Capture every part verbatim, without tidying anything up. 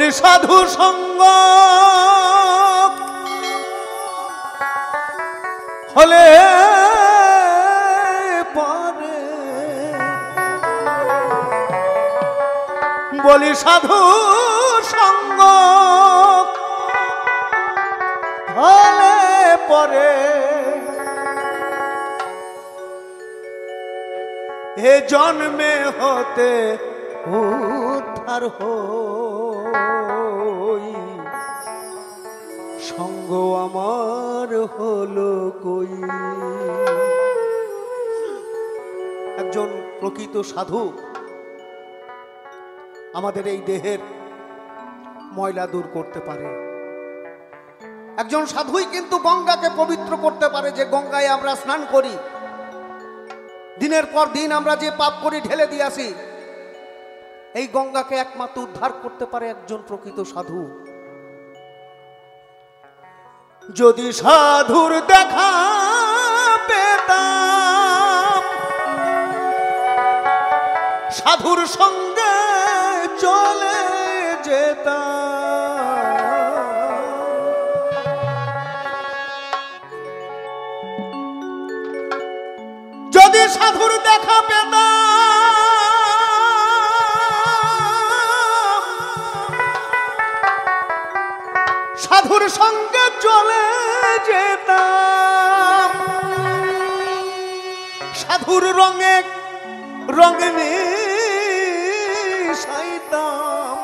আপনি সাধু সঙ্গ হলে পারে, বলি সাধু সঙ্গ হলে পরে হে জন্মে হতে উদ্ধার হই, সঙ্গ আমার হলো কই। একজন প্রকৃত সাধু আমাদের এই দেহের ময়লা দূর করতে পারে, একজন সাধুই কিন্তু গঙ্গাকে পবিত্র করতে পারে। যে গঙ্গায় আমরা স্নান করি, দিনের পর দিন আমরা যে পাপ করি ঢেলে দিয়ে আসি, এই গঙ্গাকে একমাত্র উদ্ধার করতে পারে একজন প্রকৃত সাধু। যদি সাধুর দেখা পেতাম, সাধুর সঙ্গে চলে যেতাম, যদি সাধুর দেখা পেতাম, সাধুর সঙ্গে চলে যেতাম। সাধুর রঙে রঙে মিশাইতাম,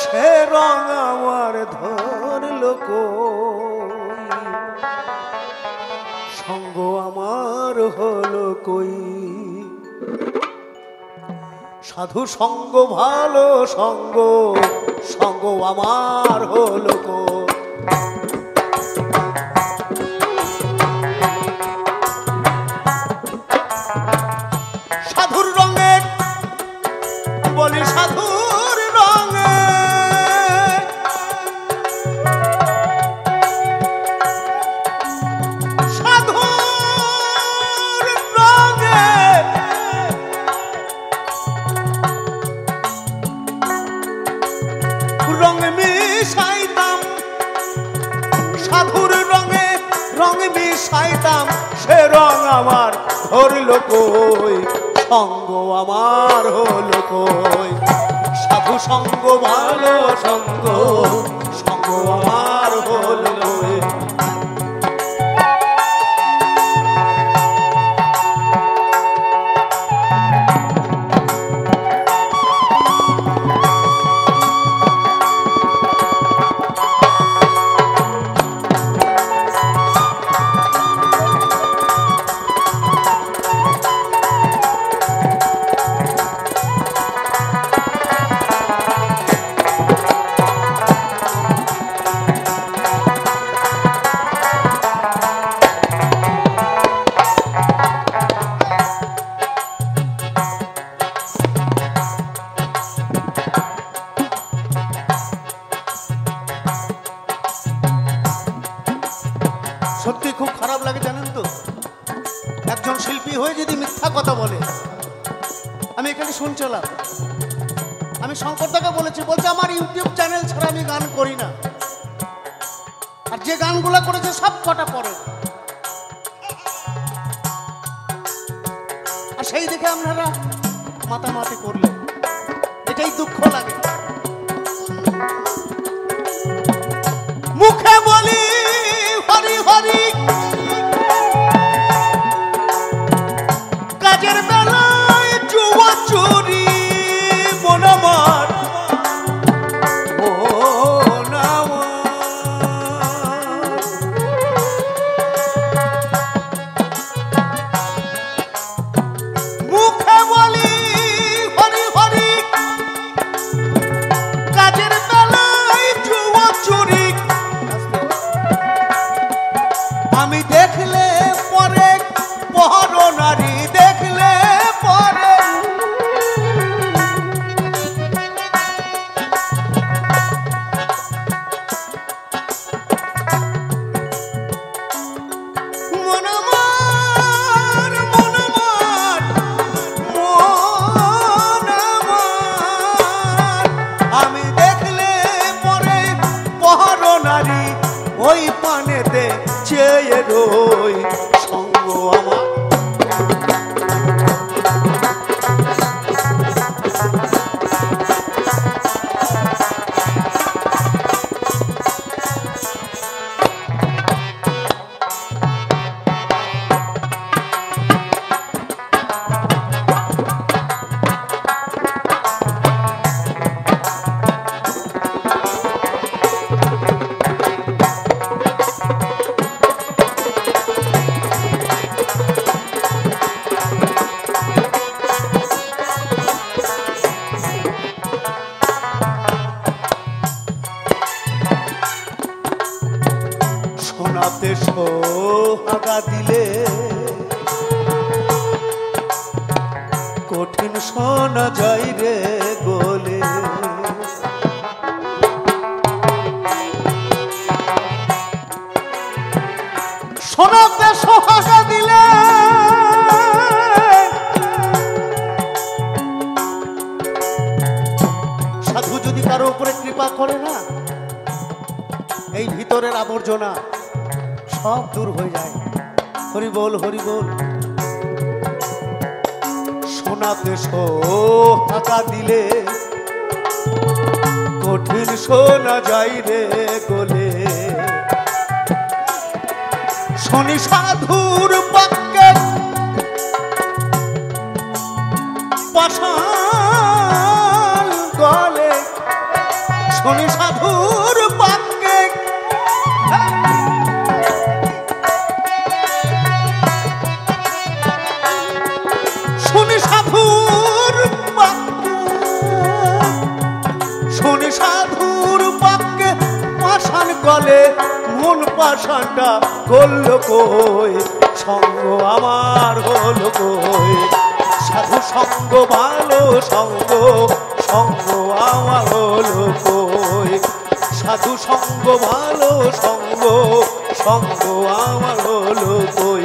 সে রঙ আমার ধরল কই, সঙ্গ আমার হলো কই। সাধু সঙ্গ ভালো সঙ্গ, সঙ্গ আমার হলো কই। সাধুর রঙে বলি সাধুর রঙে সাধুর রঙে সাধুর রঙে রঙ মিশাইতাম, সে রং আমার হলো কই, সঙ্গ আমার হলো কই। সাধু সঙ্গ ভালো সঙ্গ, সঙ্গ আমার হলো কই। সত্যি খুব খারাপ লাগে জানেন তো, একজন শিল্পী হয়ে যদি মিথ্যা কথা বলে। আমি এখানে শুনছিলাম, আমি শঙ্করদাকে বলেছি, বলছে আমার ইউটিউব চ্যানেল ছাড়া আমি গান করি না, আর যে গানগুলো করেছে সব কটা পরে, আর সেই দেখে আপনারা মাতামাতি করলেন, এটাই দুঃখ লাগে। মুখে বলি হরি হরি, কাজের বেলায় জুয়া চুরি, মন আমার ও নাওয়া। মুখে বলি হরি হরি, দেশ মোহাগা দিলে কঠিন শোনা যায় রে বলে। শোনাতে সোহাগা দিলে সাধু যদি কারো উপরে কৃপা করে না, এই ভিতরের আবর্জনা সব দূর হয়ে যায়। হরি বল হরি বল। শোনাতে সোহাগা দিলে কঠিন শোনা যায় রে বলে। শনি সাধুর পক্ষে পাশাল গলে, শনি সাধুর পক্ষে শনি সাধুর পক্ষে শনি সাধুর পক্ষে পাশাল গলে। মন পাশাটা করল কই, সঙ্গ আমার হল কই? সাধু সঙ্গ ভালো সঙ্গ, সঙ্গ আমার হল কই? সাধু সঙ্গ ভালো সঙ্গ, সঙ্গ আমার হল কই?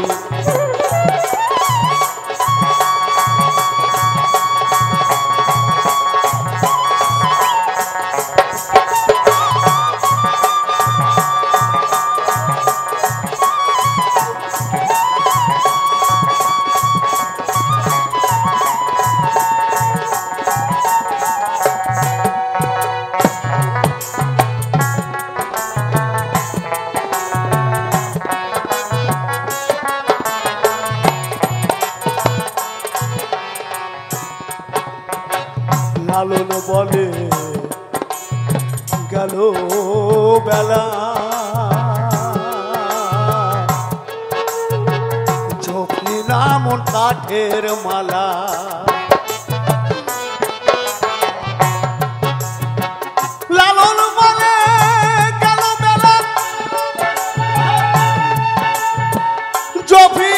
লালন বলে গেল বেলা, ঝোপনি নাম কাঠের মালা। লালন বলে গেল বেলা, ঝোপনি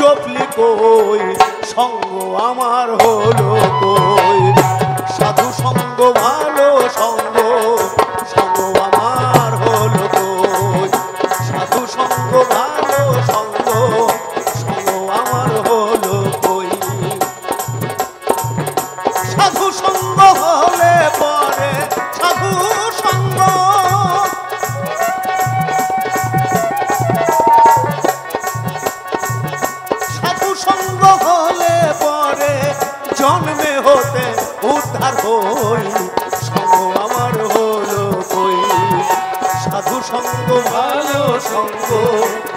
চপলি কই, সঙ্গ আমার হলো কই? সাধু সঙ্গ ভালো সঙ্গ, সঙ্গ আমার হলো কই? সাধু সঙ্গ ভালো সঙ্গ, সঙ্গ আমার হলো কই? সাধু সঙ্গ হলে পরে, সাধু সঙ্গ জন্মে হতে উদ্ধার হই, সঙ্গ আমার হলো কই? সাধু সঙ্গ ভালো সঙ্গ।